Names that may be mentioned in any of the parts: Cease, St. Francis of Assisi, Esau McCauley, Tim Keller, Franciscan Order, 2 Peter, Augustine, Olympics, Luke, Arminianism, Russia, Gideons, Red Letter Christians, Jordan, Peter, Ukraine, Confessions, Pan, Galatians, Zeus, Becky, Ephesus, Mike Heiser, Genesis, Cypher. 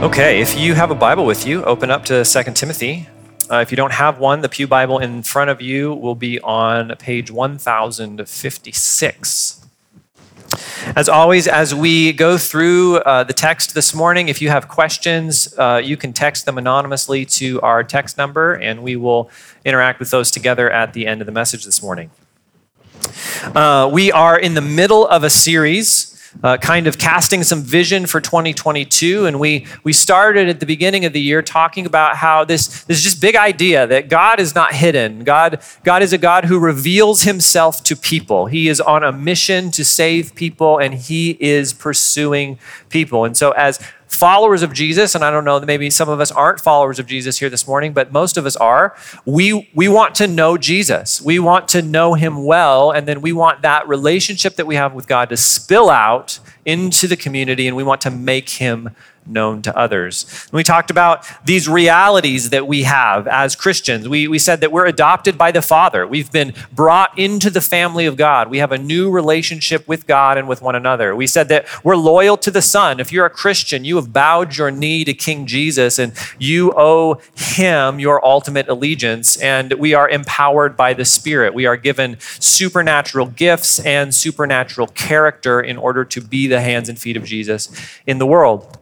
Okay, if you have a Bible with you, open up to 2 Timothy. If you don't have one, the Pew Bible in front of you will be on page 1056. As always, as we go through the text this morning, if you have questions, you can text them anonymously to our text number, and we will interact with those together at the end of the message this morning. We are in the middle of a series, kind of casting some vision for 2022. And we started at the beginning of the year talking about how this just big idea that God is not hidden. God is a God who reveals himself to people. He is on a mission to save people, and he is pursuing people. And so as followers of Jesus, and I don't know, maybe some of us aren't followers of Jesus here this morning, but most of us are, we want to know Jesus. We want to know him well, and then we want that relationship that we have with God to spill out into the community, and we want to make him known to others. And we talked about these realities that we have as Christians. We said that we're adopted by the Father. We've been brought into the family of God. We have a new relationship with God and with one another. We said that we're loyal to the Son. If you're a Christian, you have bowed your knee to King Jesus, and you owe him your ultimate allegiance. And we are empowered by the Spirit. We are given supernatural gifts and supernatural character in order to be the hands and feet of Jesus in the world.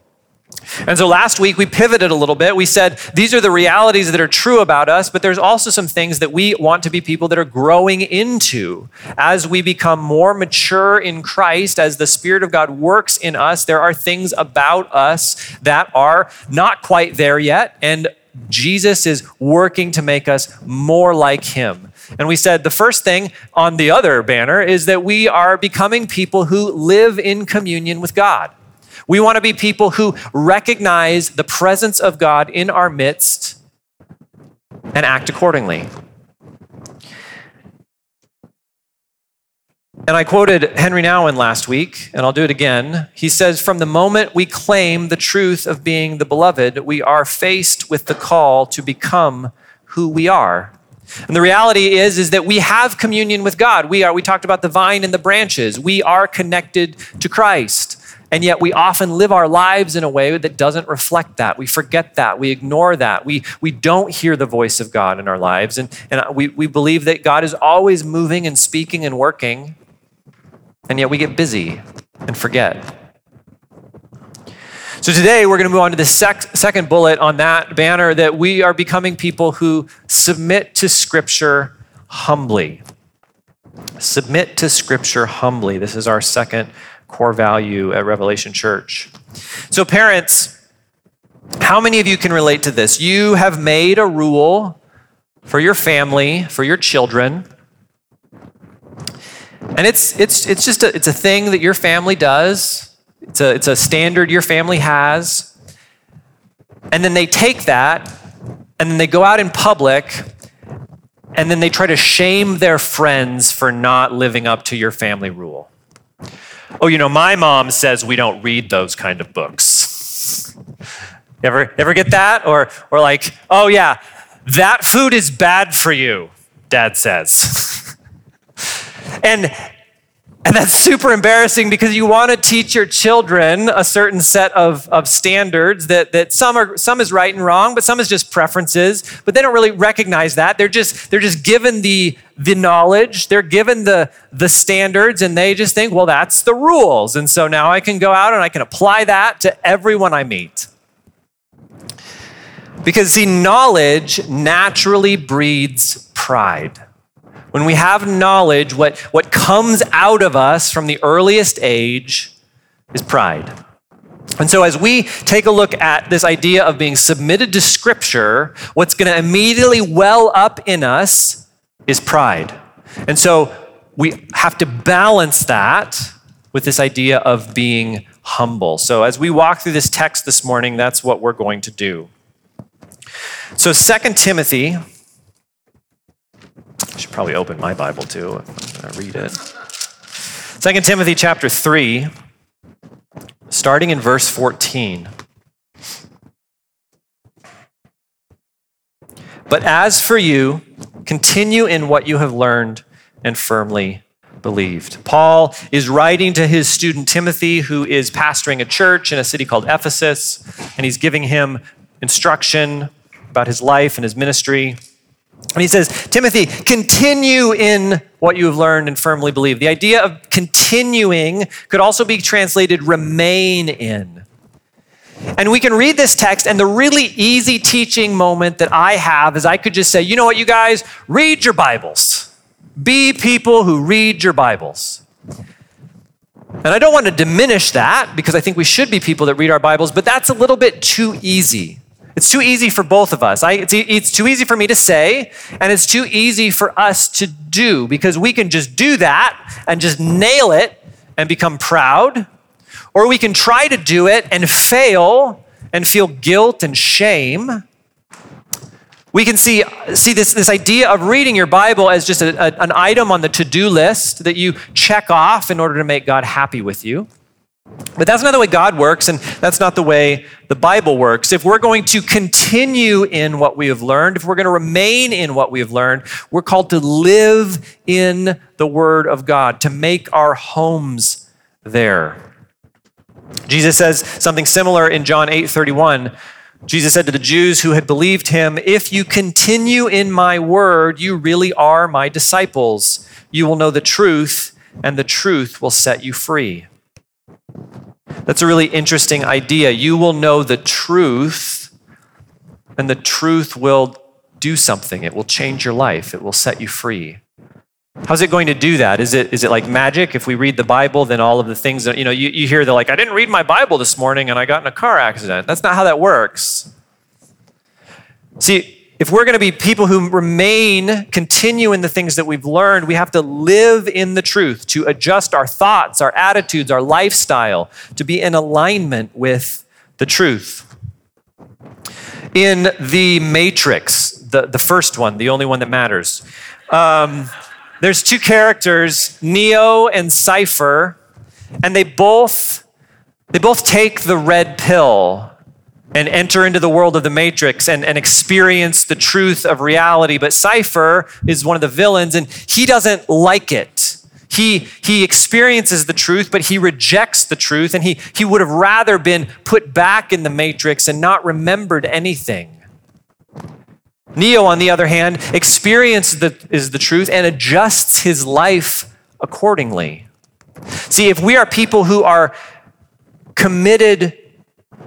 And so last week, we pivoted a little bit. We said, these are the realities that are true about us, but there's also some things that we want to be people that are growing into. As we become more mature in Christ, as the Spirit of God works in us, there are things about us that are not quite there yet, and Jesus is working to make us more like him. And we said the first thing on the other banner is that we are becoming people who live in communion with God. We want to be people who recognize the presence of God in our midst and act accordingly. And I quoted Henry Nouwen last week, and I'll do it again. He says, "From the moment we claim the truth of being the beloved, we are faced with the call to become who we are." And the reality is that we have communion with God. We talked about the vine and the branches. We are connected to Christ. And yet we often live our lives in a way that doesn't reflect that. We forget that. We ignore that. We don't hear the voice of God in our lives. And we believe that God is always moving and speaking and working. And yet we get busy and forget. So today we're going to move on to the second bullet on that banner, that we are becoming people who submit to Scripture humbly. Submit to Scripture humbly. This is our second core value at Revelation Church. So parents, how many of you can relate to this? You have made a rule for your family, for your children, and it's a thing that your family does. It's a standard your family has, and then they take that, and then they go out in public, and then they try to shame their friends for not living up to your family rule. Oh, you know, my mom says we don't read those kind of books. Ever get that? Or like, oh yeah, that food is bad for you, Dad says. And that's super embarrassing, because you want to teach your children a certain set of standards that some is right and wrong, but some is just preferences, but they don't really recognize that. They're just given the knowledge, they're given the standards, and they just think, well, that's the rules. And so now I can go out and I can apply that to everyone I meet. Because see, knowledge naturally breeds pride. When we have knowledge, what comes out of us from the earliest age is pride. And so as we take a look at this idea of being submitted to Scripture, what's going to immediately well up in us is pride. And so we have to balance that with this idea of being humble. So as we walk through this text this morning, that's what we're going to do. So 2 Timothy... I should probably open my Bible too. I'm going to read it. 2 Timothy chapter 3, starting in verse 14. "But as for you, continue in what you have learned and firmly believed. Paul is writing to his student Timothy, who is pastoring a church in a city called Ephesus, and he's giving him instruction about his life and his ministry. And he says, Timothy, continue in what you have learned and firmly believed. The idea of continuing could also be translated remain in. And we can read this text, and the really easy teaching moment that I have is I could just say, you know what, you guys, read your Bibles. Be people who read your Bibles. And I don't want to diminish that, because I think we should be people that read our Bibles, but that's a little bit too easy. It's too easy for both of us. It's too easy for me to say, and it's too easy for us to do, because we can just do that and just nail it and become proud, or we can try to do it and fail and feel guilt and shame. We can see this idea of reading your Bible as just an item on the to-do list that you check off in order to make God happy with you. But that's not the way God works, and that's not the way the Bible works. If we're going to continue in what we have learned, if we're going to remain in what we have learned, we're called to live in the Word of God, to make our homes there. Jesus says something similar in John 8:31. Jesus said to the Jews who had believed him, if you continue in my word, you really are my disciples. You will know the truth, and the truth will set you free. That's a really interesting idea. You will know the truth, and the truth will do something. It will change your life. It will set you free. How's it going to do that? Is it like magic? If we read the Bible, then all of the things that, you hear, they're like, I didn't read my Bible this morning and I got in a car accident. That's not how that works. See, if we're going to be people who continue in the things that we've learned, we have to live in the truth, to adjust our thoughts, our attitudes, our lifestyle, to be in alignment with the truth. In The Matrix, the first one, the only one that matters, there's two characters, Neo and Cypher, and they both take the red pill and enter into the world of the Matrix and experience the truth of reality. But Cypher is one of the villains, and he doesn't like it. He experiences the truth, but he rejects the truth, and he would have rather been put back in the Matrix and not remembered anything. Neo, on the other hand, experiences the truth and adjusts his life accordingly. See, if we are people who are committed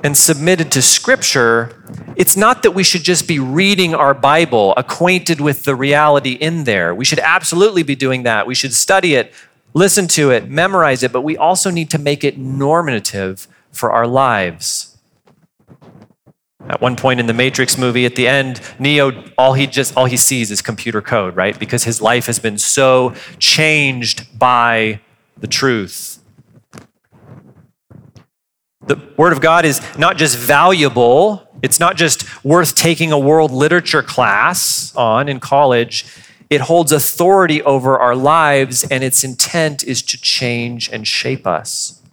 and submitted to Scripture, it's not that we should just be reading our Bible, acquainted with the reality in there. We should absolutely be doing that. We should study it, listen to it, memorize it, but we also need to make it normative for our lives. At one point in the Matrix movie, at the end, Neo, all he sees is computer code, right? Because his life has been so changed by the truth. The Word of God is not just valuable, it's not just worth taking a world literature class on in college. It holds authority over our lives, and its intent is to change and shape us.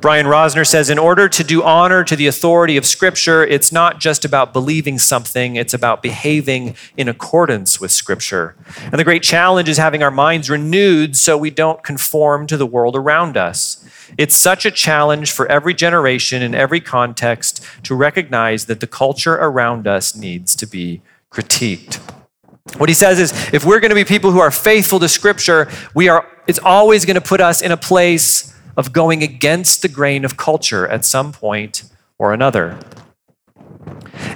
Brian Rosner says, in order to do honor to the authority of Scripture, it's not just about believing something, it's about behaving in accordance with Scripture. And the great challenge is having our minds renewed so we don't conform to the world around us. It's such a challenge for every generation in every context to recognize that the culture around us needs to be critiqued. What he says is, if we're going to be people who are faithful to Scripture, it's always going to put us in a place of going against the grain of culture at some point or another.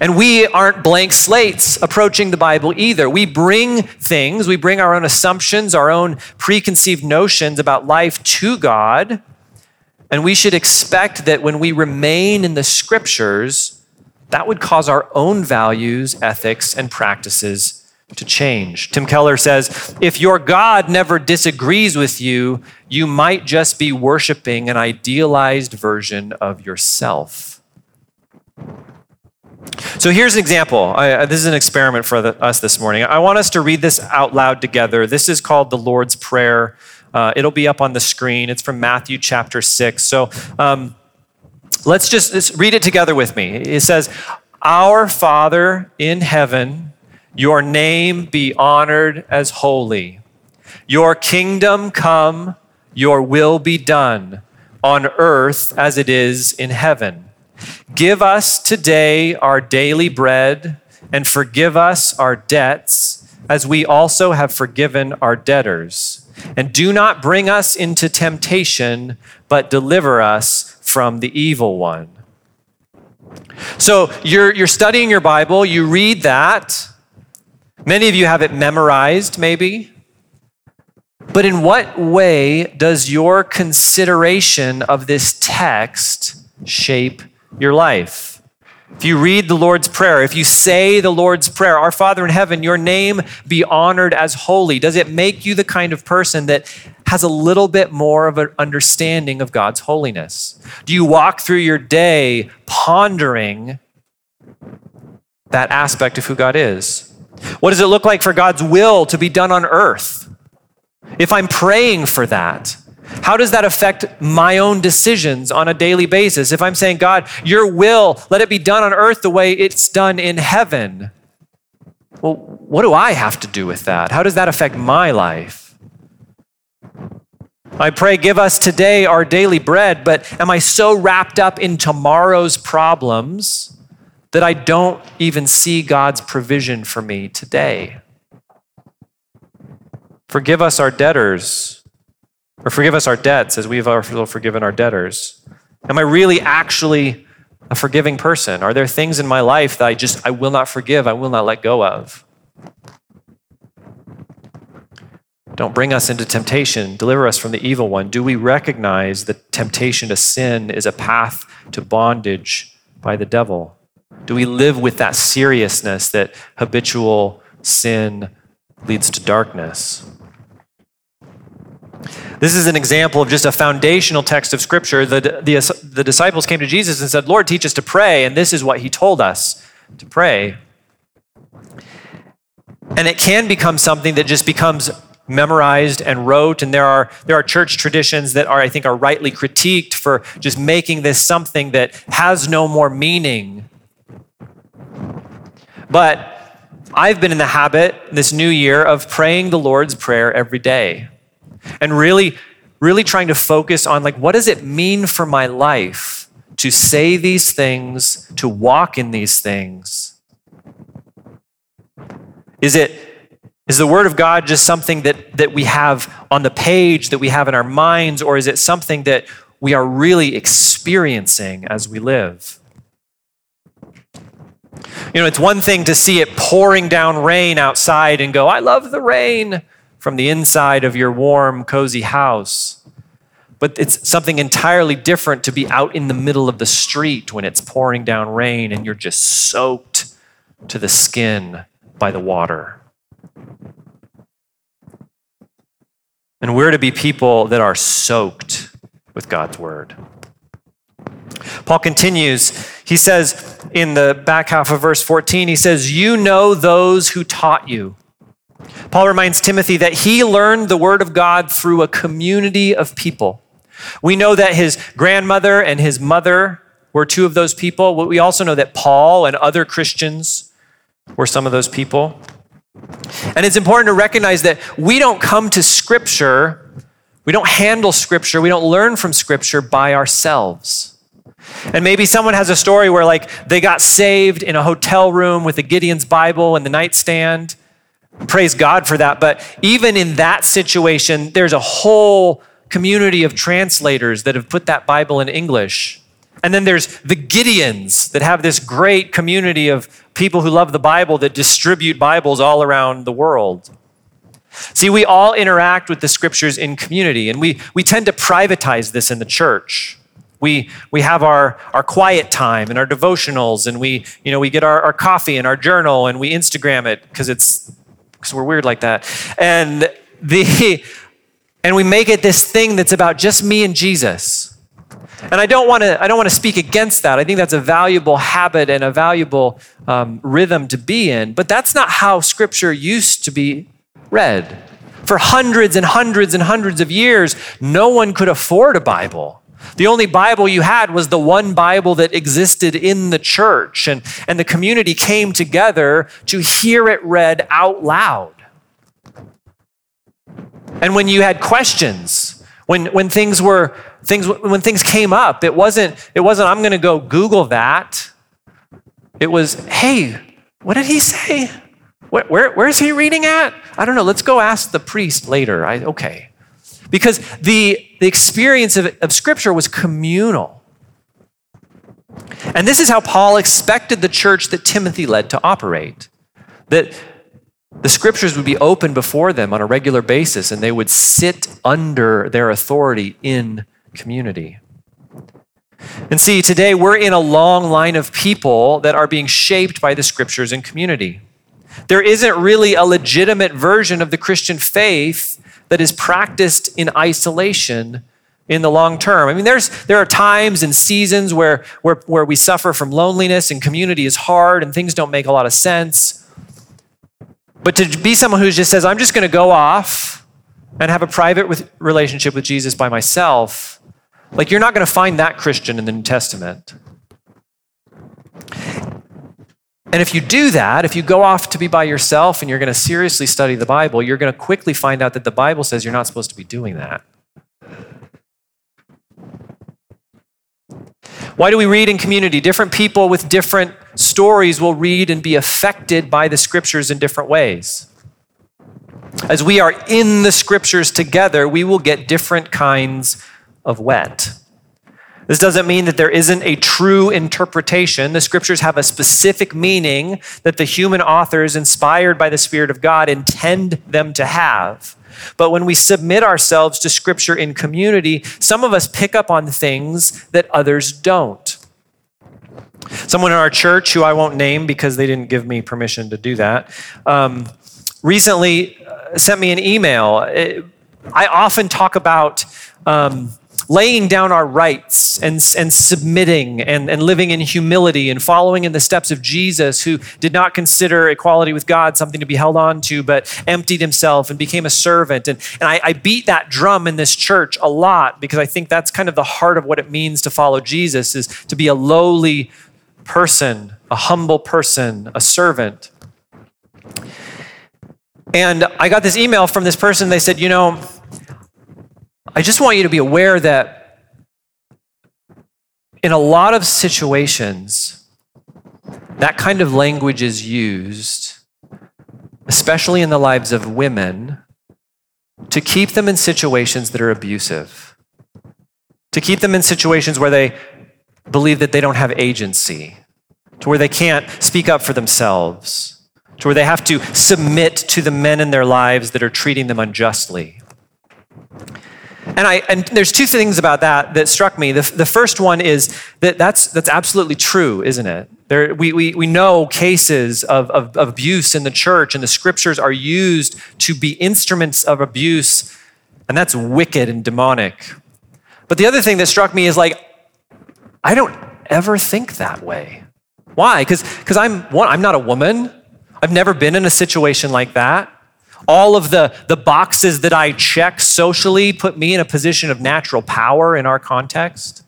And we aren't blank slates approaching the Bible either. We bring our own assumptions, our own preconceived notions about life to God, and we should expect that when we remain in the Scriptures, that would cause our own values, ethics, and practices to change. Tim Keller says, if your God never disagrees with you, you might just be worshiping an idealized version of yourself. So here's an example. This is an experiment for us this morning. I want us to read this out loud together. This is called the Lord's Prayer. It'll be up on the screen. It's from Matthew chapter 6. So let's read it together with me. It says, Our Father in heaven, your name be honored as holy. Your kingdom come, your will be done on earth as it is in heaven. Give us today our daily bread and forgive us our debts as we also have forgiven our debtors. And do not bring us into temptation, but deliver us from the evil one. So you're studying your Bible, you read that. Many of you have it memorized, maybe. But in what way does your consideration of this text shape your life? If you read the Lord's Prayer, if you say the Lord's Prayer, Our Father in heaven, your name be honored as holy, does it make you the kind of person that has a little bit more of an understanding of God's holiness? Do you walk through your day pondering that aspect of who God is? What does it look like for God's will to be done on earth? If I'm praying for that, how does that affect my own decisions on a daily basis? If I'm saying, God, your will, let it be done on earth the way it's done in heaven. Well, what do I have to do with that? How does that affect my life? I pray, give us today our daily bread, but am I so wrapped up in tomorrow's problems that I don't even see God's provision for me today? Forgive us our debtors, or forgive us our debts as we have also forgiven our debtors. Am I really actually a forgiving person? Are there things in my life that I will not forgive, I will not let go of? Don't bring us into temptation. Deliver us from the evil one. Do we recognize that temptation to sin is a path to bondage by the devil? Do we live with that seriousness that habitual sin leads to darkness? This is an example of just a foundational text of Scripture. The disciples came to Jesus and said, Lord, teach us to pray. And this is what he told us to pray. And it can become something that just becomes memorized and wrote. And there are church traditions that are, I think, are rightly critiqued for just making this something that has no more meaning. But I've been in the habit this new year of praying the Lord's Prayer every day and really, really trying to focus on, like, what does it mean for my life to say these things, to walk in these things? Is the Word of God just something that we have on the page, that we have in our minds, or is it something that we are really experiencing as we live? You know, it's one thing to see it pouring down rain outside and go, I love the rain, from the inside of your warm, cozy house. But it's something entirely different to be out in the middle of the street when it's pouring down rain and you're just soaked to the skin by the water. And we're to be people that are soaked with God's word. Paul continues, he says in the back half of verse 14, he says, you know those who taught you. Paul reminds Timothy that he learned the word of God through a community of people. We know that his grandmother and his mother were two of those people. We also know that Paul and other Christians were some of those people. And it's important to recognize that we don't come to Scripture, we don't handle Scripture, we don't learn from Scripture by ourselves. And maybe someone has a story where, like, they got saved in a hotel room with a Gideon's Bible and the nightstand. Praise God for that. But even in that situation, there's a whole community of translators that have put that Bible in English. And then there's the Gideons that have this great community of people who love the Bible that distribute Bibles all around the world. See, we all interact with the Scriptures in community, and we tend to privatize this in the church. We have our quiet time and our devotionals, and we get our coffee and our journal, and we Instagram it because we're weird like that. And we make it this thing that's about just me and Jesus. And I don't want to speak against that. I think that's a valuable habit and a valuable rhythm to be in. But that's not how Scripture used to be read. For hundreds and hundreds and hundreds of years, no one could afford a Bible. The only Bible you had was the one Bible that existed in the church, and the community came together to hear it read out loud. and when you had questions, when things came up, it wasn't I'm going to go Google that. It was, hey, what did he say? Where is he reading at? I don't know. Let's go ask the priest later. Okay. Because the experience of Scripture was communal. And this is how Paul expected the church that Timothy led to operate. That the Scriptures would be open before them on a regular basis, and they would sit under their authority in community. And see, today we're in a long line of people that are being shaped by the Scriptures in community. There isn't really a legitimate version of the Christian faith that is practiced in isolation in the long term. I mean, there are times and seasons where we suffer from loneliness and community is hard and things don't make a lot of sense. But to be someone who just says, I'm just going to go off and have a private relationship with Jesus by myself, like you're not going to find that Christian in the New Testament. And if you do that, if you go off to be by yourself and you're going to seriously study the Bible, you're going to quickly find out that the Bible says you're not supposed to be doing that. Why do we read in community? Different people with different stories will read and be affected by the Scriptures in different ways. As we are in the Scriptures together, we will get different kinds of wet. This doesn't mean that there isn't a true interpretation. The Scriptures have a specific meaning that the human authors, inspired by the Spirit of God, intend them to have. But when we submit ourselves to Scripture in community, some of us pick up on things that others don't. Someone in our church, who I won't name because they didn't give me permission to do that, recently sent me an email. I often talk about laying down our rights and submitting and living in humility and following in the steps of Jesus, who did not consider equality with God something to be held on to, but emptied himself and became a servant. And I beat that drum in this church a lot because I think that's kind of the heart of what it means to follow Jesus, is to be a lowly person, a humble person, a servant. And I got this email from this person. They said, I just want you to be aware that in a lot of situations, that kind of language is used, especially in the lives of women, to keep them in situations that are abusive, to keep them in situations where they believe that they don't have agency, to where they can't speak up for themselves, to where they have to submit to the men in their lives that are treating them unjustly. And there's two things about that struck me. The first one is that's absolutely true, isn't it? There, we know cases of abuse in the church, and the Scriptures are used to be instruments of abuse, and that's wicked and demonic. But the other thing that struck me is I don't ever think that way. Why? Because I'm not a woman. I've never been in a situation like that. All of the boxes that I check socially put me in a position of natural power in our context.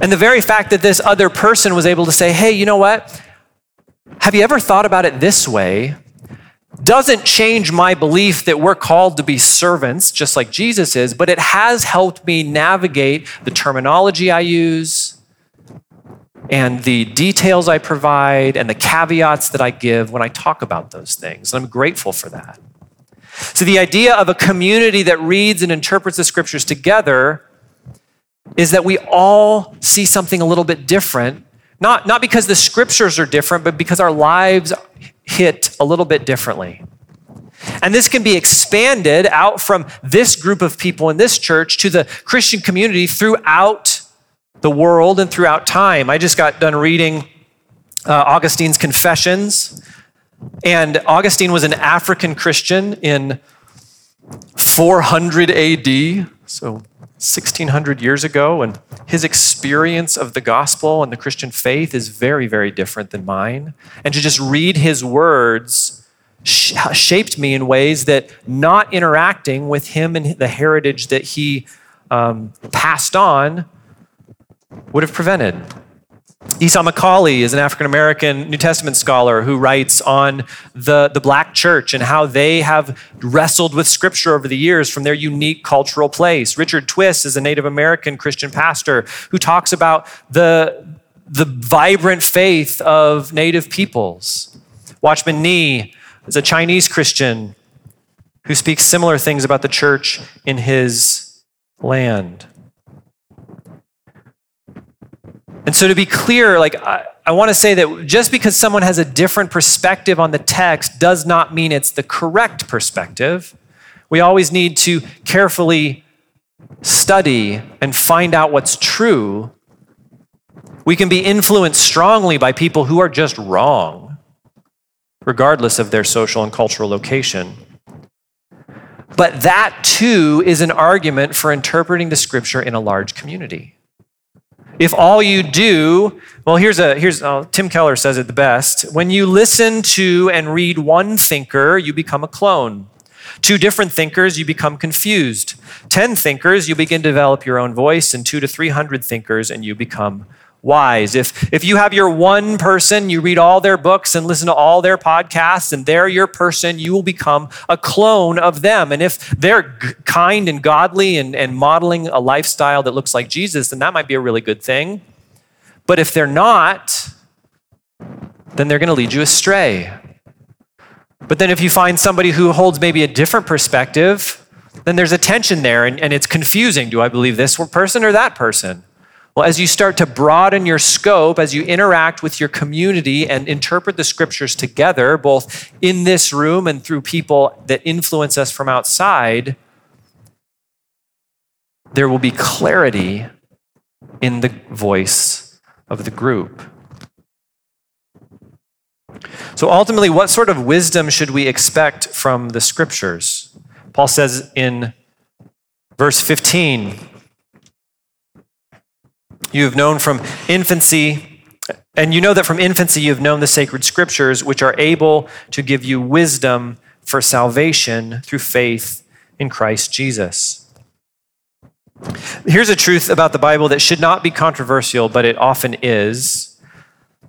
And the very fact that this other person was able to say, hey, you know what? Have you ever thought about it this way? Doesn't change my belief that we're called to be servants, just like Jesus is, but it has helped me navigate the terminology I use and the details I provide and the caveats that I give when I talk about those things. And I'm grateful for that. So the idea of a community that reads and interprets the Scriptures together is that we all see something a little bit different, not because the Scriptures are different, but because our lives hit a little bit differently. And this can be expanded out from this group of people in this church to the Christian community throughout the world and throughout time. I just got done reading Augustine's Confessions. And Augustine was an African Christian in 400 AD, so 1600 years ago. And his experience of the gospel and the Christian faith is very, very different than mine. And to just read his words shaped me in ways that, not interacting with him and the heritage that he passed on, would have prevented. Esau McCauley is an African-American New Testament scholar who writes on the Black church and how they have wrestled with scripture over the years from their unique cultural place. Richard Twist is a Native American Christian pastor who talks about the vibrant faith of Native peoples. Watchman Nee is a Chinese Christian who speaks similar things about the church in his land. And so to be clear, like I want to say that just because someone has a different perspective on the text does not mean it's the correct perspective. We always need to carefully study and find out what's true. We can be influenced strongly by people who are just wrong, regardless of their social and cultural location. But that too is an argument for interpreting the scripture in a large community. If all you do, well, Tim Keller says it the best. When you listen to and read one thinker, you become a clone. 2 different thinkers, you become confused. 10 thinkers, you begin to develop your own voice, and 200 to 300 thinkers, and you become wise. If you have your one person, you read all their books and listen to all their podcasts, and they're your person, you will become a clone of them. And if they're kind and godly and modeling a lifestyle that looks like Jesus, then that might be a really good thing. But if they're not, then they're going to lead you astray. But then if you find somebody who holds maybe a different perspective, then there's a tension there, and it's confusing. Do I believe this person or that person? Well, as you start to broaden your scope, as you interact with your community and interpret the scriptures together, both in this room and through people that influence us from outside, there will be clarity in the voice of the group. So ultimately, what sort of wisdom should we expect from the scriptures? Paul says in verse 15, you have known from infancy, and you know that from infancy you have known the sacred scriptures, which are able to give you wisdom for salvation through faith in Christ Jesus. Here's a truth about the Bible that should not be controversial, but it often is.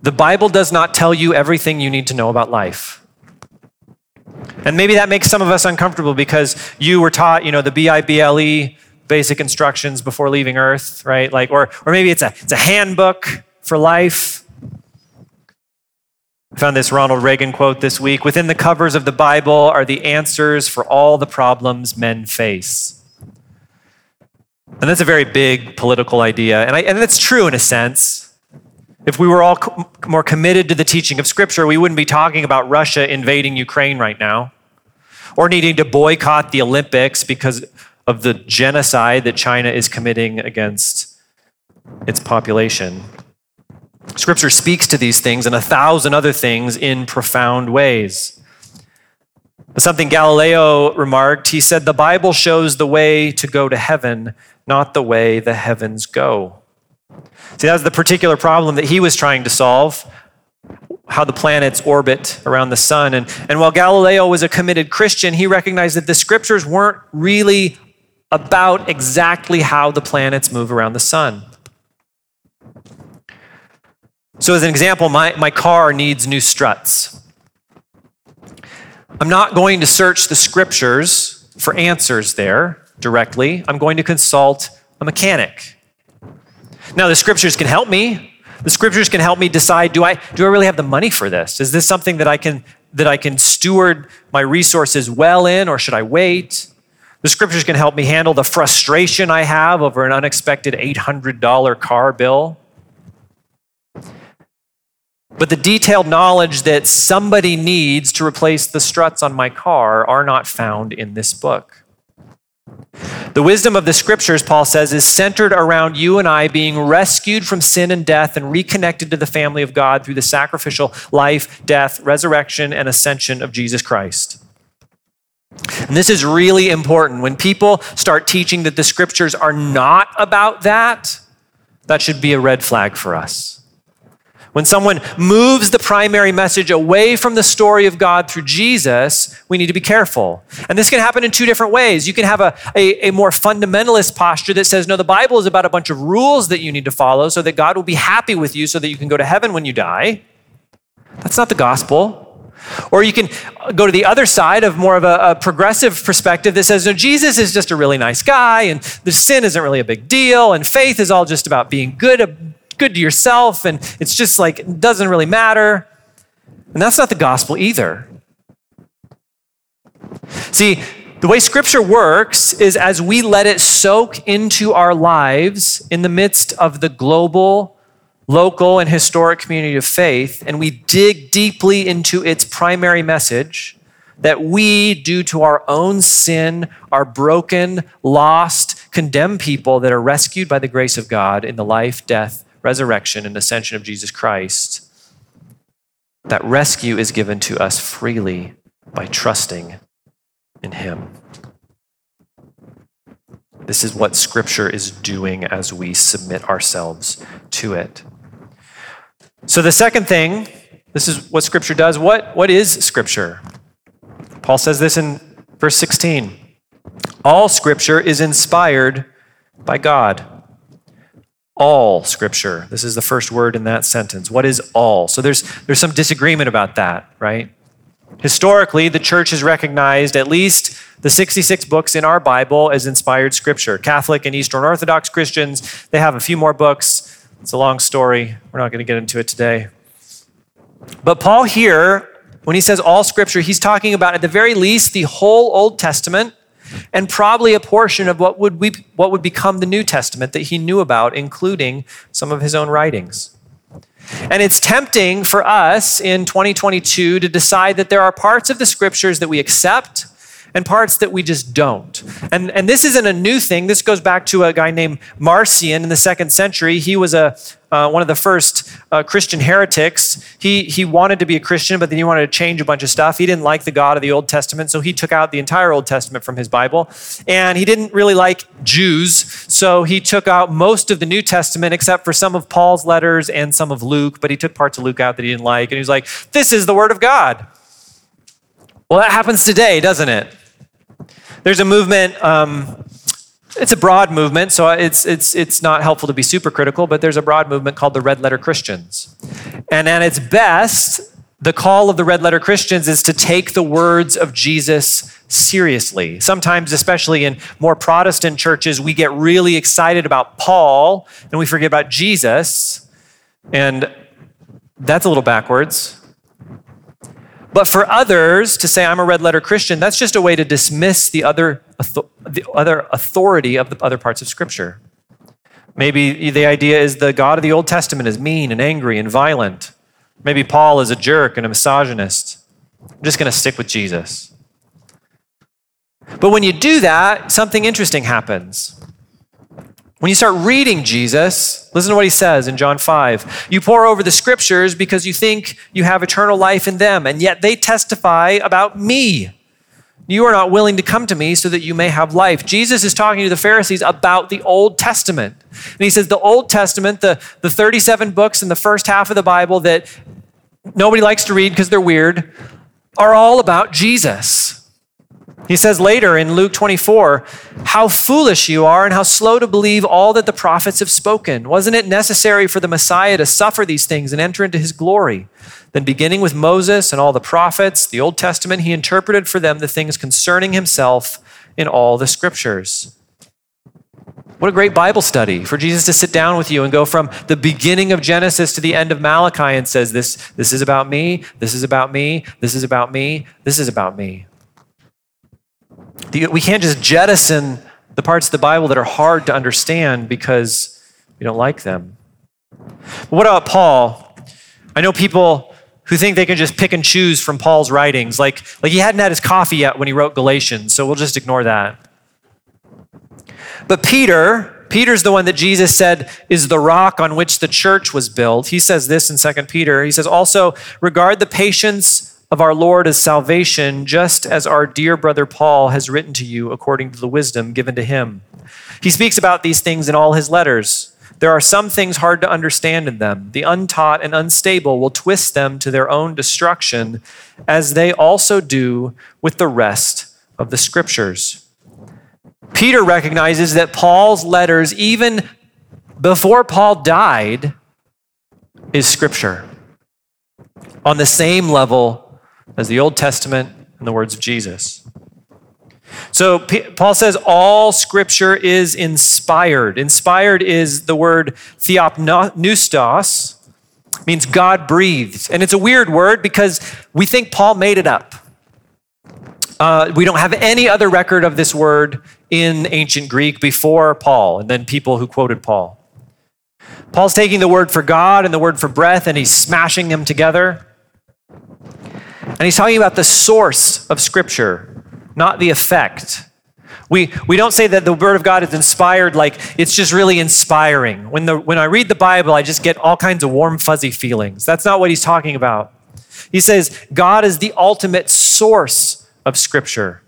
The Bible does not tell you everything you need to know about life. And maybe that makes some of us uncomfortable because you were taught, the BIBLE, basic instructions before leaving Earth, right? Like, or maybe it's a handbook for life. I found this Ronald Reagan quote this week: "Within the covers of the Bible are the answers for all the problems men face." And that's a very big political idea, and that's true in a sense. If we were all more committed to the teaching of Scripture, we wouldn't be talking about Russia invading Ukraine right now, or needing to boycott the Olympics because of the genocide that China is committing against its population. Scripture speaks to these things and 1,000 other things in profound ways. Something Galileo remarked, he said, "The Bible shows the way to go to heaven, not the way the heavens go." See, that was the particular problem that he was trying to solve, how the planets orbit around the sun. And while Galileo was a committed Christian, he recognized that the scriptures weren't really about exactly how the planets move around the sun. So as an example, my car needs new struts. I'm not going to search the scriptures for answers there directly. I'm going to consult a mechanic. Now, the scriptures can help me. The scriptures can help me decide, do I really have the money for this? Is this something that I can steward my resources well in, or should I wait? The scriptures can help me handle the frustration I have over an unexpected $800 car bill. But the detailed knowledge that somebody needs to replace the struts on my car are not found in this book. The wisdom of the scriptures, Paul says, is centered around you and I being rescued from sin and death and reconnected to the family of God through the sacrificial life, death, resurrection, and ascension of Jesus Christ. And this is really important. When people start teaching that the scriptures are not about that, that should be a red flag for us. When someone moves the primary message away from the story of God through Jesus, we need to be careful. And this can happen in two different ways. You can have a more fundamentalist posture that says, no, the Bible is about a bunch of rules that you need to follow so that God will be happy with you so that you can go to heaven when you die. That's not the gospel. Or you can go to the other side of more of a progressive perspective that says, no, Jesus is just a really nice guy and the sin isn't really a big deal and faith is all just about being good to yourself and it's just like, it doesn't really matter. And that's not the gospel either. See, the way scripture works is as we let it soak into our lives in the midst of the global, local and historic community of faith, and we dig deeply into its primary message that we, due to our own sin, are broken, lost, condemned people that are rescued by the grace of God in the life, death, resurrection, and ascension of Jesus Christ. That rescue is given to us freely by trusting in Him. This is what Scripture is doing as we submit ourselves to it. So the second thing, this is what Scripture does. What is Scripture? Paul says this in verse 16. All Scripture is inspired by God. All Scripture. This is the first word in that sentence. What is all? So there's some disagreement about that, right? Historically, the church has recognized at least the 66 books in our Bible as inspired Scripture. Catholic and Eastern Orthodox Christians, they have a few more books. It's a long story. We're not going to get into it today. But Paul here, when he says all Scripture, he's talking about at the very least the whole Old Testament and probably a portion of what would become the New Testament that he knew about, including some of his own writings. And it's tempting for us in 2022 to decide that there are parts of the Scriptures that we accept and parts that we just don't. And this isn't a new thing. This goes back to a guy named Marcion in the 2nd century. He was one of the first Christian heretics. He wanted to be a Christian, but then he wanted to change a bunch of stuff. He didn't like the God of the Old Testament, so he took out the entire Old Testament from his Bible. And he didn't really like Jews, so he took out most of the New Testament except for some of Paul's letters and some of Luke, but he took parts of Luke out that he didn't like. And he was like, this is the Word of God. Well, that happens today, doesn't it? There's a movement, it's a broad movement, so it's not helpful to be super critical, but there's a broad movement called the Red Letter Christians. And at its best, the call of the Red Letter Christians is to take the words of Jesus seriously. Sometimes, especially in more Protestant churches, we get really excited about Paul and we forget about Jesus, and that's a little backwards. But for others to say, I'm a red-letter Christian, that's just a way to dismiss the other authority of the other parts of Scripture. Maybe the idea is the God of the Old Testament is mean and angry and violent. Maybe Paul is a jerk and a misogynist. I'm just going to stick with Jesus. But when you do that, something interesting happens. When you start reading Jesus, listen to what he says in John 5. You pore over the Scriptures because you think you have eternal life in them, and yet they testify about me. You are not willing to come to me so that you may have life. Jesus is talking to the Pharisees about the Old Testament. And he says the Old Testament, the 37 books in the first half of the Bible that nobody likes to read because they're weird, are all about Jesus. He says later in Luke 24, how foolish you are and how slow to believe all that the prophets have spoken. Wasn't it necessary for the Messiah to suffer these things and enter into his glory? Then beginning with Moses and all the prophets, the Old Testament, he interpreted for them the things concerning himself in all the Scriptures. What a great Bible study for Jesus to sit down with you and go from the beginning of Genesis to the end of Malachi and says, this is about me, this is about me, this is about me, this is about me. We can't just jettison the parts of the Bible that are hard to understand because we don't like them. But what about Paul? I know people who think they can just pick and choose from Paul's writings. Like he hadn't had his coffee yet when he wrote Galatians, so we'll just ignore that. But Peter's the one that Jesus said is the rock on which the church was built. He says this in 2 Peter. He says, also, regard the patience of our Lord as salvation, just as our dear brother Paul has written to you according to the wisdom given to him. He speaks about these things in all his letters. There are some things hard to understand in them. The untaught and unstable will twist them to their own destruction, as they also do with the rest of the scriptures. Peter recognizes that Paul's letters, even before Paul died, is scripture on the same level as the Old Testament and the words of Jesus. So Paul says all scripture is inspired. Inspired is the word theopneustos, means God breathed. And it's a weird word because we think Paul made it up. We don't have any other record of this word in ancient Greek before Paul and then people who quoted Paul. Paul's taking the word for God and the word for breath and he's smashing them together. And he's talking about the source of scripture, not the effect. We don't say that the word of God is inspired like it's just really inspiring. When I read the Bible, I just get all kinds of warm, fuzzy feelings. That's not what he's talking about. He says God is the ultimate source of scripture.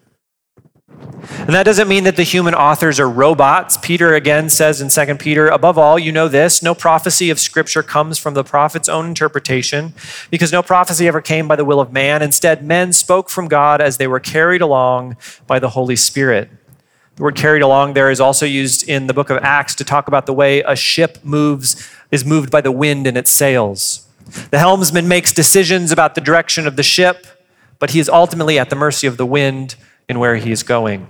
And that doesn't mean that the human authors are robots. Peter again says in 2 Peter, above all, you know this, no prophecy of scripture comes from the prophet's own interpretation, because no prophecy ever came by the will of man. Instead, men spoke from God as they were carried along by the Holy Spirit. The word carried along there is also used in the book of Acts to talk about the way a ship is moved by the wind in its sails. The helmsman makes decisions about the direction of the ship, but he is ultimately at the mercy of the wind and where he is going.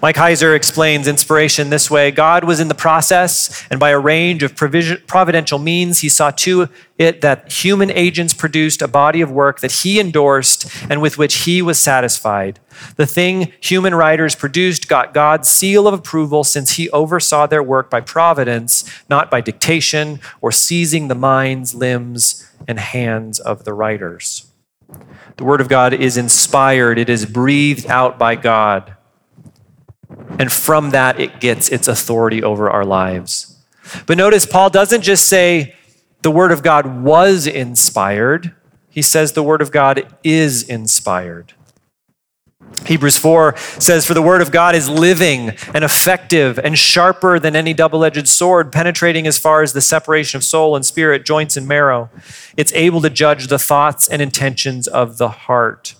Mike Heiser explains inspiration this way. God was in the process, and by a range of providential means, he saw to it that human agents produced a body of work that he endorsed and with which he was satisfied. The thing human writers produced got God's seal of approval, since he oversaw their work by providence, not by dictation or seizing the minds, limbs, and hands of the writers. The word of God is inspired. It is breathed out by God. And from that, it gets its authority over our lives. But notice, Paul doesn't just say the word of God was inspired. He says the word of God is inspired. Hebrews 4 says, for the word of God is living and effective and sharper than any double-edged sword, penetrating as far as the separation of soul and spirit, joints and marrow. It's able to judge the thoughts and intentions of the heart.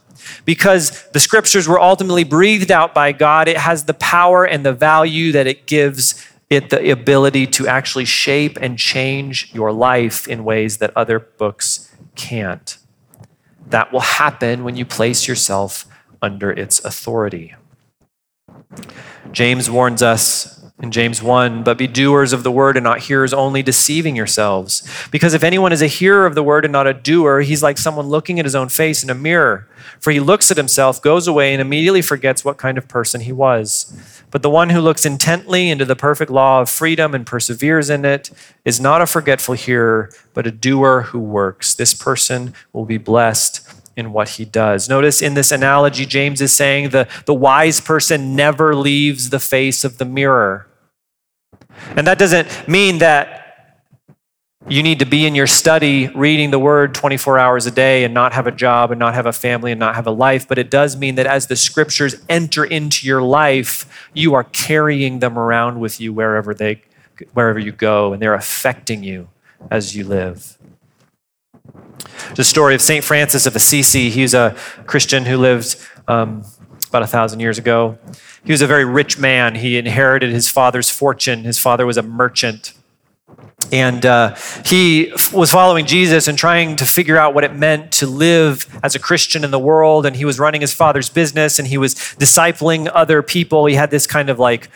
Because the scriptures were ultimately breathed out by God, it has the power and the value that it gives it the ability to actually shape and change your life in ways that other books can't. That will happen when you place yourself under its authority. James warns us in James 1, but be doers of the word and not hearers only, deceiving yourselves. Because if anyone is a hearer of the word and not a doer, he's like someone looking at his own face in a mirror. For he looks at himself, goes away, and immediately forgets what kind of person he was. But the one who looks intently into the perfect law of freedom and perseveres in it is not a forgetful hearer, but a doer who works. This person will be blessed in what he does. Notice in this analogy, James is saying the wise person never leaves the face of the mirror. And that doesn't mean that you need to be in your study reading the word 24 hours a day and not have a job and not have a family and not have a life. But it does mean that as the scriptures enter into your life, you are carrying them around with you wherever you go, and they're affecting you as you live. The story of St. Francis of Assisi. He's a Christian who lived about 1,000 years ago. He was a very rich man. He inherited his father's fortune. His father was a merchant. And he was following Jesus and trying to figure out what it meant to live as a Christian in the world. And he was running his father's business and he was discipling other people. He had this kind of club,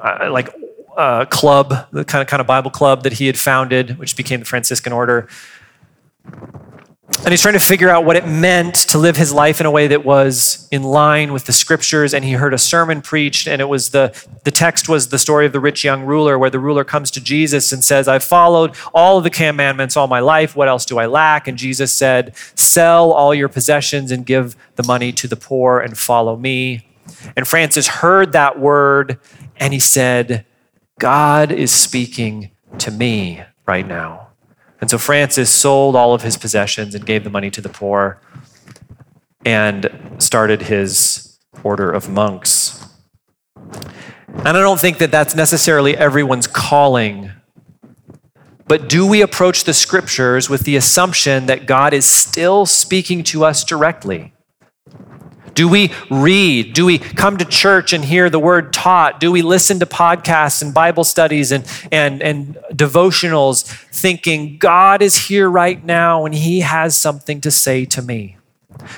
the kind of Bible club that he had founded, which became the Franciscan order. And he's trying to figure out what it meant to live his life in a way that was in line with the scriptures. And he heard a sermon preached, and it was the text was the story of the rich young ruler, where the ruler comes to Jesus and says, I've followed all of the commandments all my life. What else do I lack? And Jesus said, sell all your possessions and give the money to the poor and follow me. And Francis heard that word and he said, God is speaking to me right now. And so Francis sold all of his possessions and gave the money to the poor and started his order of monks. And I don't think that that's necessarily everyone's calling. But do we approach the scriptures with the assumption that God is still speaking to us directly? Do we read? Do we come to church and hear the word taught? Do we listen to podcasts and Bible studies and devotionals thinking God is here right now and he has something to say to me?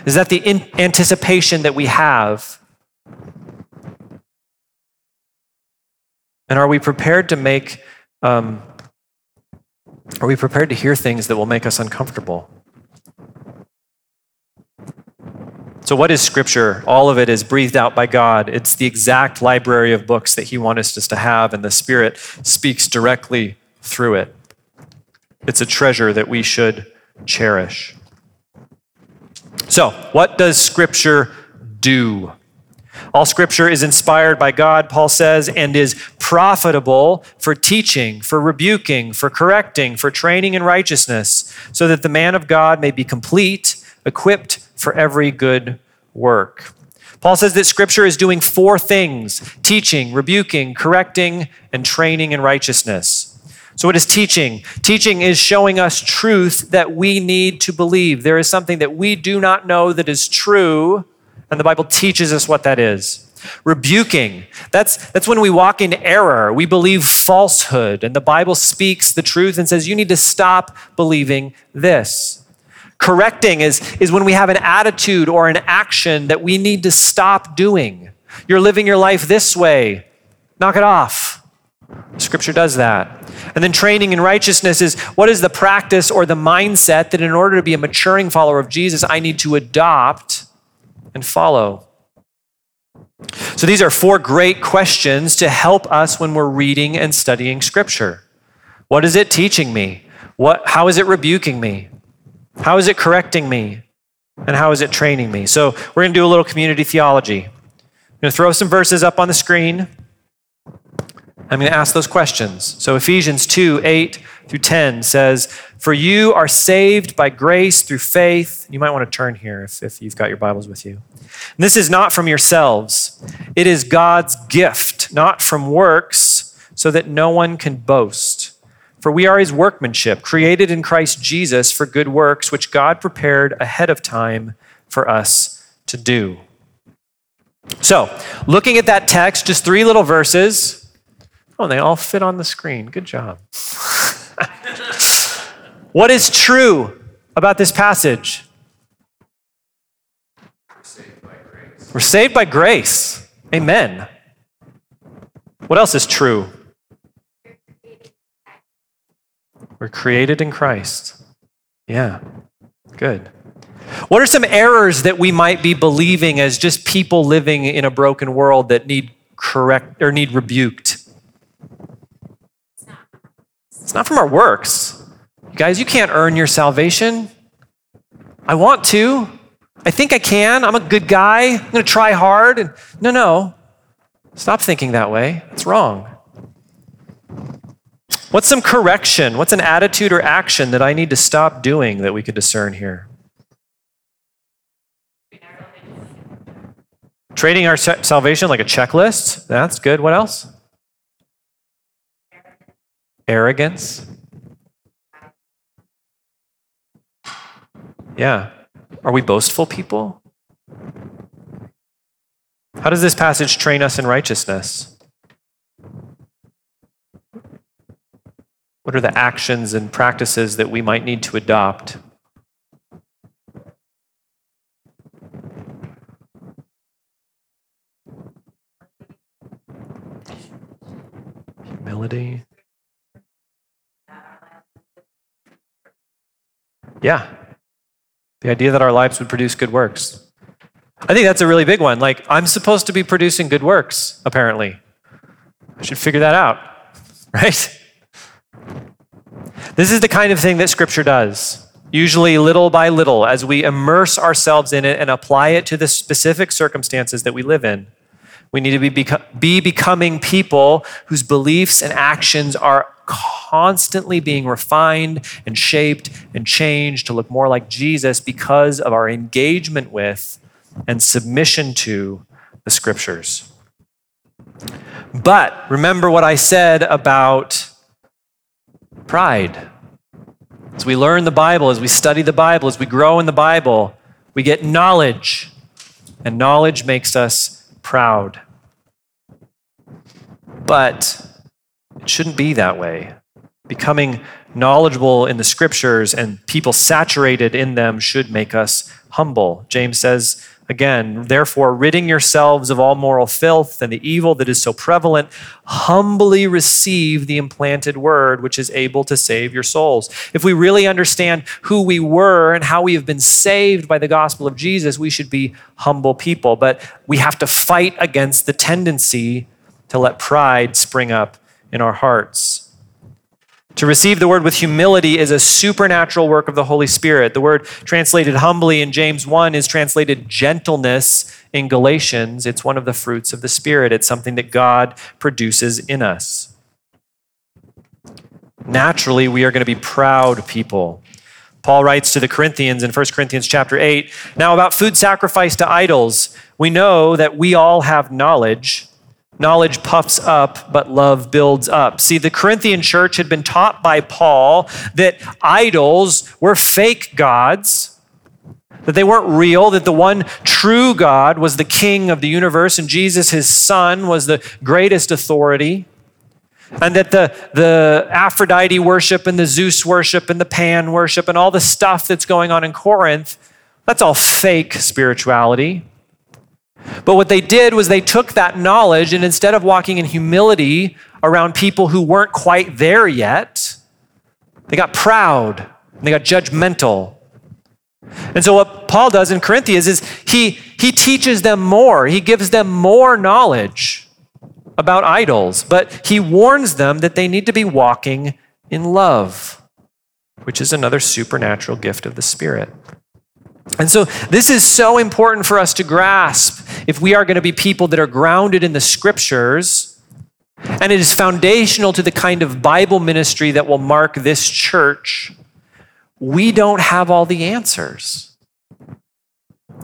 Is that the anticipation that we have? And are we prepared to make, are we prepared to hear things that will make us uncomfortable? So what is Scripture? All of it is breathed out by God. It's the exact library of books that he wants us to have, and the Spirit speaks directly through it. It's a treasure that we should cherish. So what does Scripture do? All Scripture is inspired by God, Paul says, and is profitable for teaching, for rebuking, for correcting, for training in righteousness, so that the man of God may be complete, equipped for every good work. Paul says that Scripture is doing four things: teaching, rebuking, correcting, and training in righteousness. So what is teaching? Teaching is showing us truth that we need to believe. There is something that we do not know that is true, and the Bible teaches us what that is. Rebuking, that's when we walk in error. We believe falsehood, and the Bible speaks the truth and says, you need to stop believing this. Correcting is when we have an attitude or an action that we need to stop doing. You're living your life this way. Knock it off. Scripture does that. And then training in righteousness is what is the practice or the mindset that in order to be a maturing follower of Jesus, I need to adopt and follow. So these are four great questions to help us when we're reading and studying Scripture. What is it teaching me? How is it rebuking me? How is it correcting me? And how is it training me? So we're going to do a little community theology. I'm going to throw some verses up on the screen. I'm going to ask those questions. So Ephesians 2:8-10 says, "For you are saved by grace through faith." You might want to turn here if you've got your Bibles with you. "And this is not from yourselves. It is God's gift, not from works, so that no one can boast. For we are his workmanship, created in Christ Jesus for good works, which God prepared ahead of time for us to do." So, looking at that text, just three little verses. Oh, and they all fit on the screen. Good job. What is true about this passage? We're saved by grace. We're saved by grace. Amen. What else is true? We're created in Christ. Yeah, good. What are some errors that we might be believing as just people living in a broken world that need correct or need rebuked? It's not from our works. You guys, you can't earn your salvation. I want to. I think I can. I'm a good guy. I'm going to try hard. No. Stop thinking that way. It's wrong. What's some correction? What's an attitude or action that I need to stop doing that we could discern here? Trading our salvation like a checklist. That's good. What else? Arrogance. Yeah. Are we boastful people? How does this passage train us in righteousness? What are the actions and practices that we might need to adopt? Humility. Yeah. The idea that our lives would produce good works. I think that's a really big one. Like, I'm supposed to be producing good works, apparently. I should figure that out, right? This is the kind of thing that Scripture does, usually little by little, as we immerse ourselves in it and apply it to the specific circumstances that we live in. We need to be becoming people whose beliefs and actions are constantly being refined and shaped and changed to look more like Jesus because of our engagement with and submission to the Scriptures. But remember what I said about pride. As we learn the Bible, as we study the Bible, as we grow in the Bible, we get knowledge, and knowledge makes us proud. But it shouldn't be that way. Becoming knowledgeable in the scriptures and people saturated in them should make us humble. James says, again, therefore, ridding yourselves of all moral filth and the evil that is so prevalent, humbly receive the implanted word, which is able to save your souls. If we really understand who we were and how we have been saved by the gospel of Jesus, we should be humble people. But we have to fight against the tendency to let pride spring up in our hearts. To receive the word with humility is a supernatural work of the Holy Spirit. The word translated humbly in James 1 is translated gentleness in Galatians. It's one of the fruits of the Spirit. It's something that God produces in us. Naturally, we are going to be proud people. Paul writes to the Corinthians in 1 Corinthians chapter 8, now about food sacrificed to idols, we know that we all have knowledge. Knowledge puffs up, but love builds up. See, the Corinthian church had been taught by Paul that idols were fake gods, that they weren't real, that the one true God was the king of the universe and Jesus, his son, was the greatest authority, and that the Aphrodite worship and the Zeus worship and the Pan worship and all the stuff that's going on in Corinth, that's all fake spirituality. But what they did was they took that knowledge and instead of walking in humility around people who weren't quite there yet, they got proud and they got judgmental. And so what Paul does in Corinthians is he teaches them more. He gives them more knowledge about idols, but he warns them that they need to be walking in love, which is another supernatural gift of the Spirit. And so this is so important for us to grasp if we are going to be people that are grounded in the scriptures, and it is foundational to the kind of Bible ministry that will mark this church. We don't have all the answers.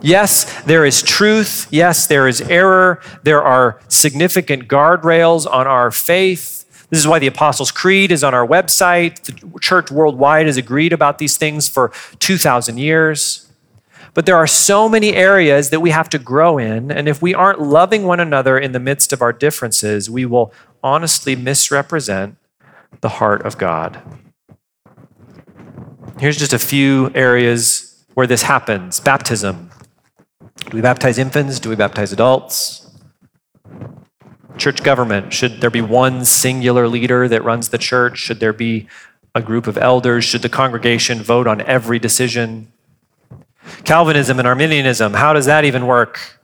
Yes, there is truth. Yes, there is error. There are significant guardrails on our faith. This is why the Apostles' Creed is on our website. The church worldwide has agreed about these things for 2,000 years. But there are so many areas that we have to grow in, and if we aren't loving one another in the midst of our differences, we will honestly misrepresent the heart of God. Here's just a few areas where this happens. Baptism. Do we baptize infants? Do we baptize adults? Church government. Should there be one singular leader that runs the church? Should there be a group of elders? Should the congregation vote on every decision? Calvinism and Arminianism, how does that even work?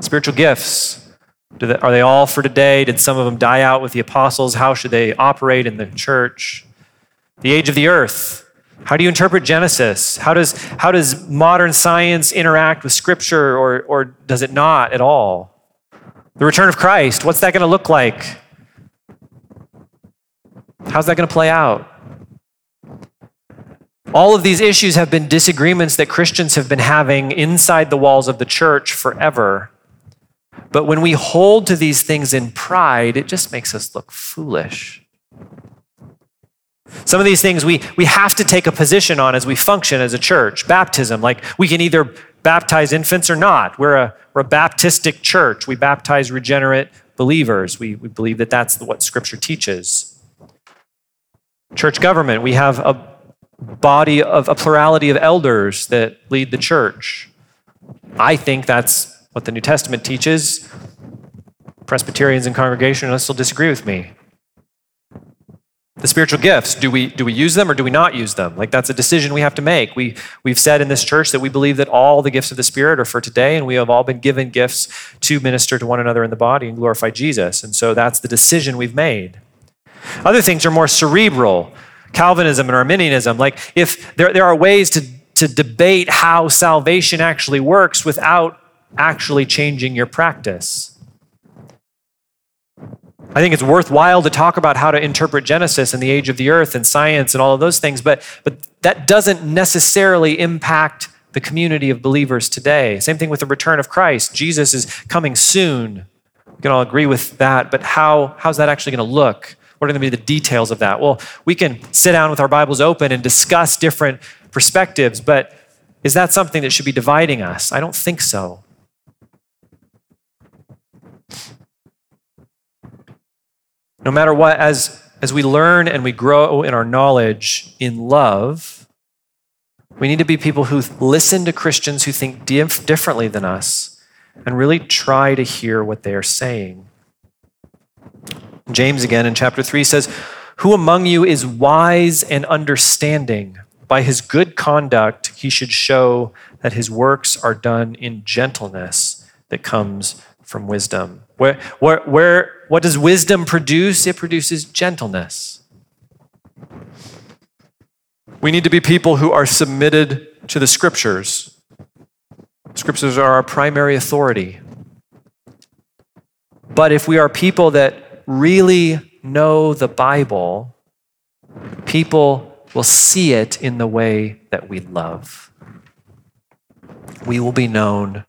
Spiritual gifts, are they all for today? Did some of them die out with the apostles? How should they operate in the church? The age of the earth, how do you interpret Genesis? How does modern science interact with scripture, or does it not at all? The return of Christ, what's that going to look like? How's that going to play out? All of these issues have been disagreements that Christians have been having inside the walls of the church forever. But when we hold to these things in pride, it just makes us look foolish. Some of these things we have to take a position on as we function as a church. Baptism, like we can either baptize infants or not. We're a Baptistic church. We baptize regenerate believers. We believe that that's what Scripture teaches. Church government, we have a plurality of elders that lead the church. I think that's what the New Testament teaches. Presbyterians and Congregationalists will disagree with me. The spiritual gifts, do we use them or do we not use them? Like, that's a decision we have to make. We've said in this church that we believe that all the gifts of the Spirit are for today, and we have all been given gifts to minister to one another in the body and glorify Jesus. And so that's the decision we've made. Other things are more cerebral. Calvinism and Arminianism, like if there are ways to debate how salvation actually works without actually changing your practice. I think it's worthwhile to talk about how to interpret Genesis and the age of the earth and science and all of those things, but that doesn't necessarily impact the community of believers today. Same thing with the return of Christ. Jesus is coming soon. we can all agree with that, but how's that actually going to look? What are going to be the details of that? Well, we can sit down with our Bibles open and discuss different perspectives, but is that something that should be dividing us? I don't think so. No matter what, as we learn and we grow in our knowledge in love, we need to be people who listen to Christians who think differently than us and really try to hear what they are saying. James again in chapter 3 says, "Who among you is wise and understanding? By his good conduct, he should show that his works are done in gentleness that comes from wisdom." What does wisdom produce? It produces gentleness. We need to be people who are submitted to the Scriptures. Scriptures are our primary authority. But if we are people that really know the Bible, people will see it in the way that we love. We will be known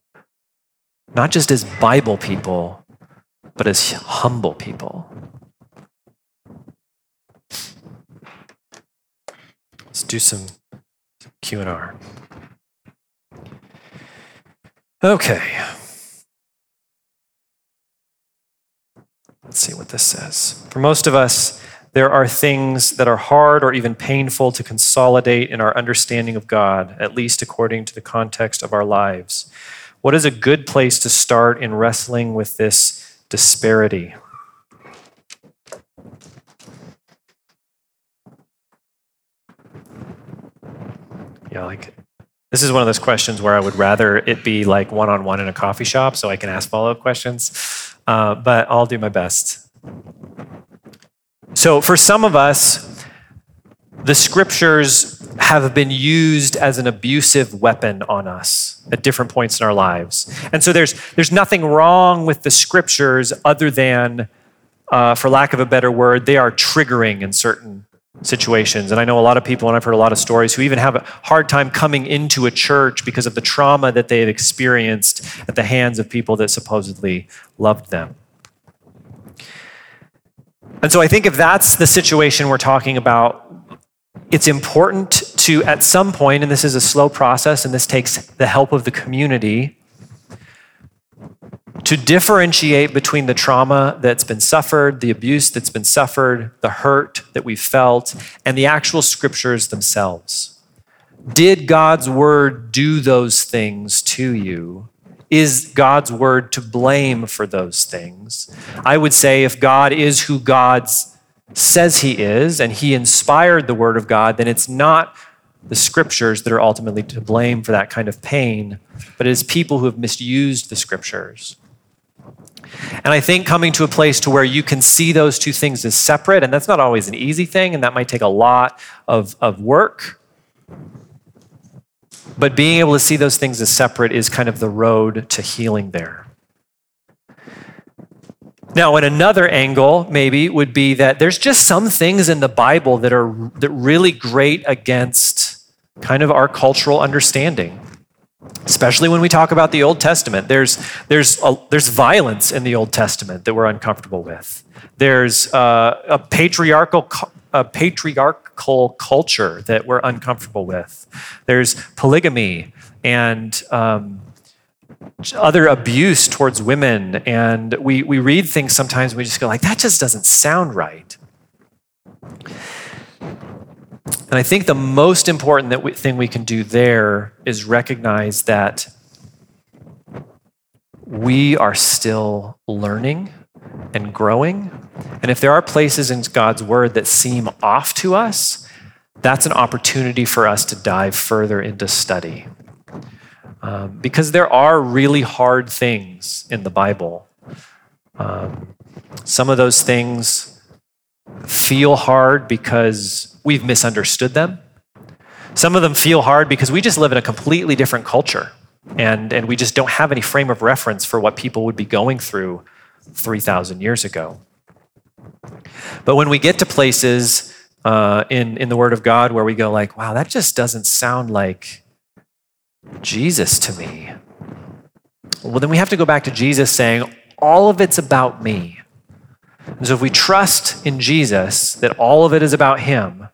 not just as Bible people, but as humble people. Let's do some Q&R. Okay. Let's see what this says. For most of us, there are things that are hard or even painful to consolidate in our understanding of God, at least according to the context of our lives. What is a good place to start in wrestling with this disparity? Yeah, like this is one of those questions where I would rather it be like one-on-one in a coffee shop so I can ask follow-up questions, but I'll do my best. So for some of us, the Scriptures have been used as an abusive weapon on us at different points in our lives. And so there's nothing wrong with the Scriptures other than, for lack of a better word, they are triggering in certain situations. And I know a lot of people, and I've heard a lot of stories, who even have a hard time coming into a church because of the trauma that they have experienced at the hands of people that supposedly loved them. And so I think if that's the situation we're talking about, it's important to, at some point, and this is a slow process, and this takes the help of the community, to differentiate between the trauma that's been suffered, the abuse that's been suffered, the hurt that we felt, and the actual Scriptures themselves. Did God's Word do those things to you? Is God's Word to blame for those things? I would say if God is who God's says he is, and he inspired the Word of God, then it's not the Scriptures that are ultimately to blame for that kind of pain, but it is people who have misused the Scriptures. And I think coming to a place to where you can see those two things as separate, and that's not always an easy thing, and that might take a lot of work, but being able to see those things as separate is kind of the road to healing there. Now, in another angle, maybe, would be that there's just some things in the Bible that really grate against kind of our cultural understanding, especially when we talk about the Old Testament. There's violence in the Old Testament that we're uncomfortable with. There's a patriarchal culture that we're uncomfortable with. There's polygamy and other abuse towards women, and we read things sometimes and we just go like, that just doesn't sound right. And I think the most important thing we can do there is recognize that we are still learning and growing. And if there are places in God's Word that seem off to us, that's an opportunity for us to dive further into study. Because there are really hard things in the Bible. Some of those things feel hard because we've misunderstood them. Some of them feel hard because we just live in a completely different culture, and we just don't have any frame of reference for what people would be going through 3,000 years ago. But when we get to places in the Word of God where we go like, wow, that just doesn't sound like Jesus to me. Well, then we have to go back to Jesus saying, all of it's about me. And so if we trust in Jesus that all of it is about him,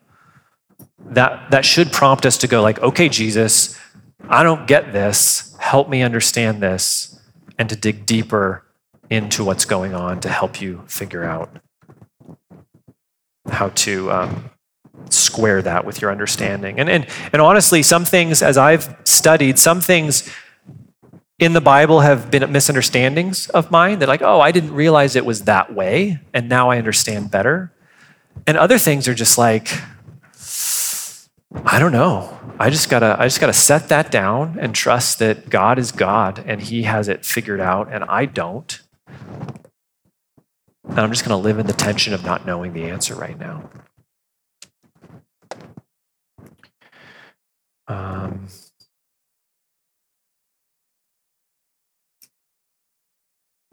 that should prompt us to go like, okay, Jesus, I don't get this. Help me understand this, and to dig deeper into what's going on to help you figure out how to square that with your understanding. And honestly, some things, as I've studied, some things in the Bible have been misunderstandings of mine. They're like, oh, I didn't realize it was that way, and now I understand better. And other things are just like, I don't know. I just gotta set that down and trust that God is God and he has it figured out and I don't. And I'm just gonna live in the tension of not knowing the answer right now.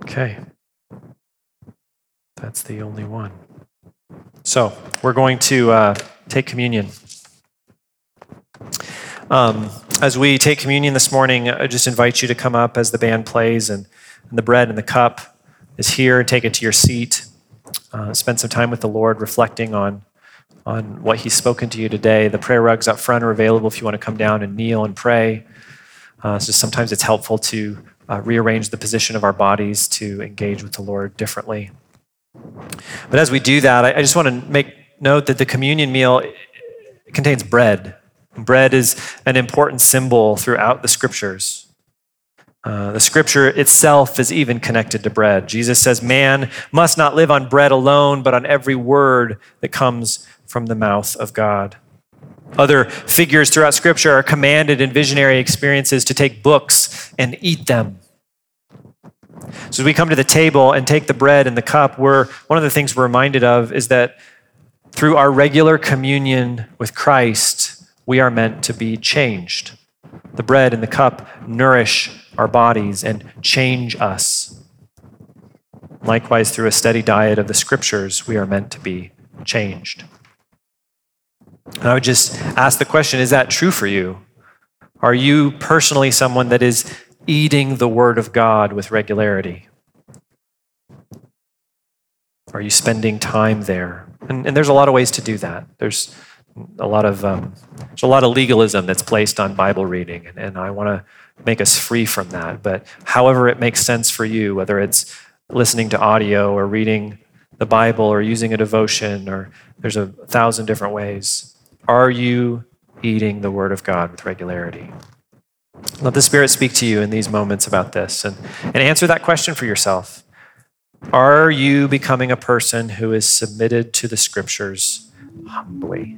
Okay. That's the only one. So we're going to take communion. As we take communion this morning, I just invite you to come up as the band plays and the bread and the cup is here. Take it to your seat. Spend some time with the Lord reflecting on what he's spoken to you today. The prayer rugs up front are available if you want to come down and kneel and pray. So sometimes it's helpful to rearrange the position of our bodies to engage with the Lord differently. But as we do that, I just want to make note that the communion meal contains bread. Bread is an important symbol throughout the scriptures. The scripture itself is even connected to bread. Jesus says, man must not live on bread alone, but on every word that comes from the mouth of God. Other figures throughout scripture are commanded in visionary experiences to take books and eat them. So as we come to the table and take the bread and the cup, one of the things we're reminded of is that through our regular communion with Christ, we are meant to be changed. The bread and the cup nourish our bodies and change us. Likewise, through a steady diet of the scriptures, we are meant to be changed. And I would just ask the question, is that true for you? Are you personally someone that is eating the word of God with regularity? Are you spending time there? And there's a lot of ways to do that. There's a lot of legalism that's placed on Bible reading, and I want to make us free from that. But however it makes sense for you, whether it's listening to audio or reading the Bible or using a devotion, or there's 1,000 different ways. Are you eating the Word of God with regularity? Let the Spirit speak to you in these moments about this, and answer that question for yourself. Are you becoming a person who is submitted to the Scriptures humbly?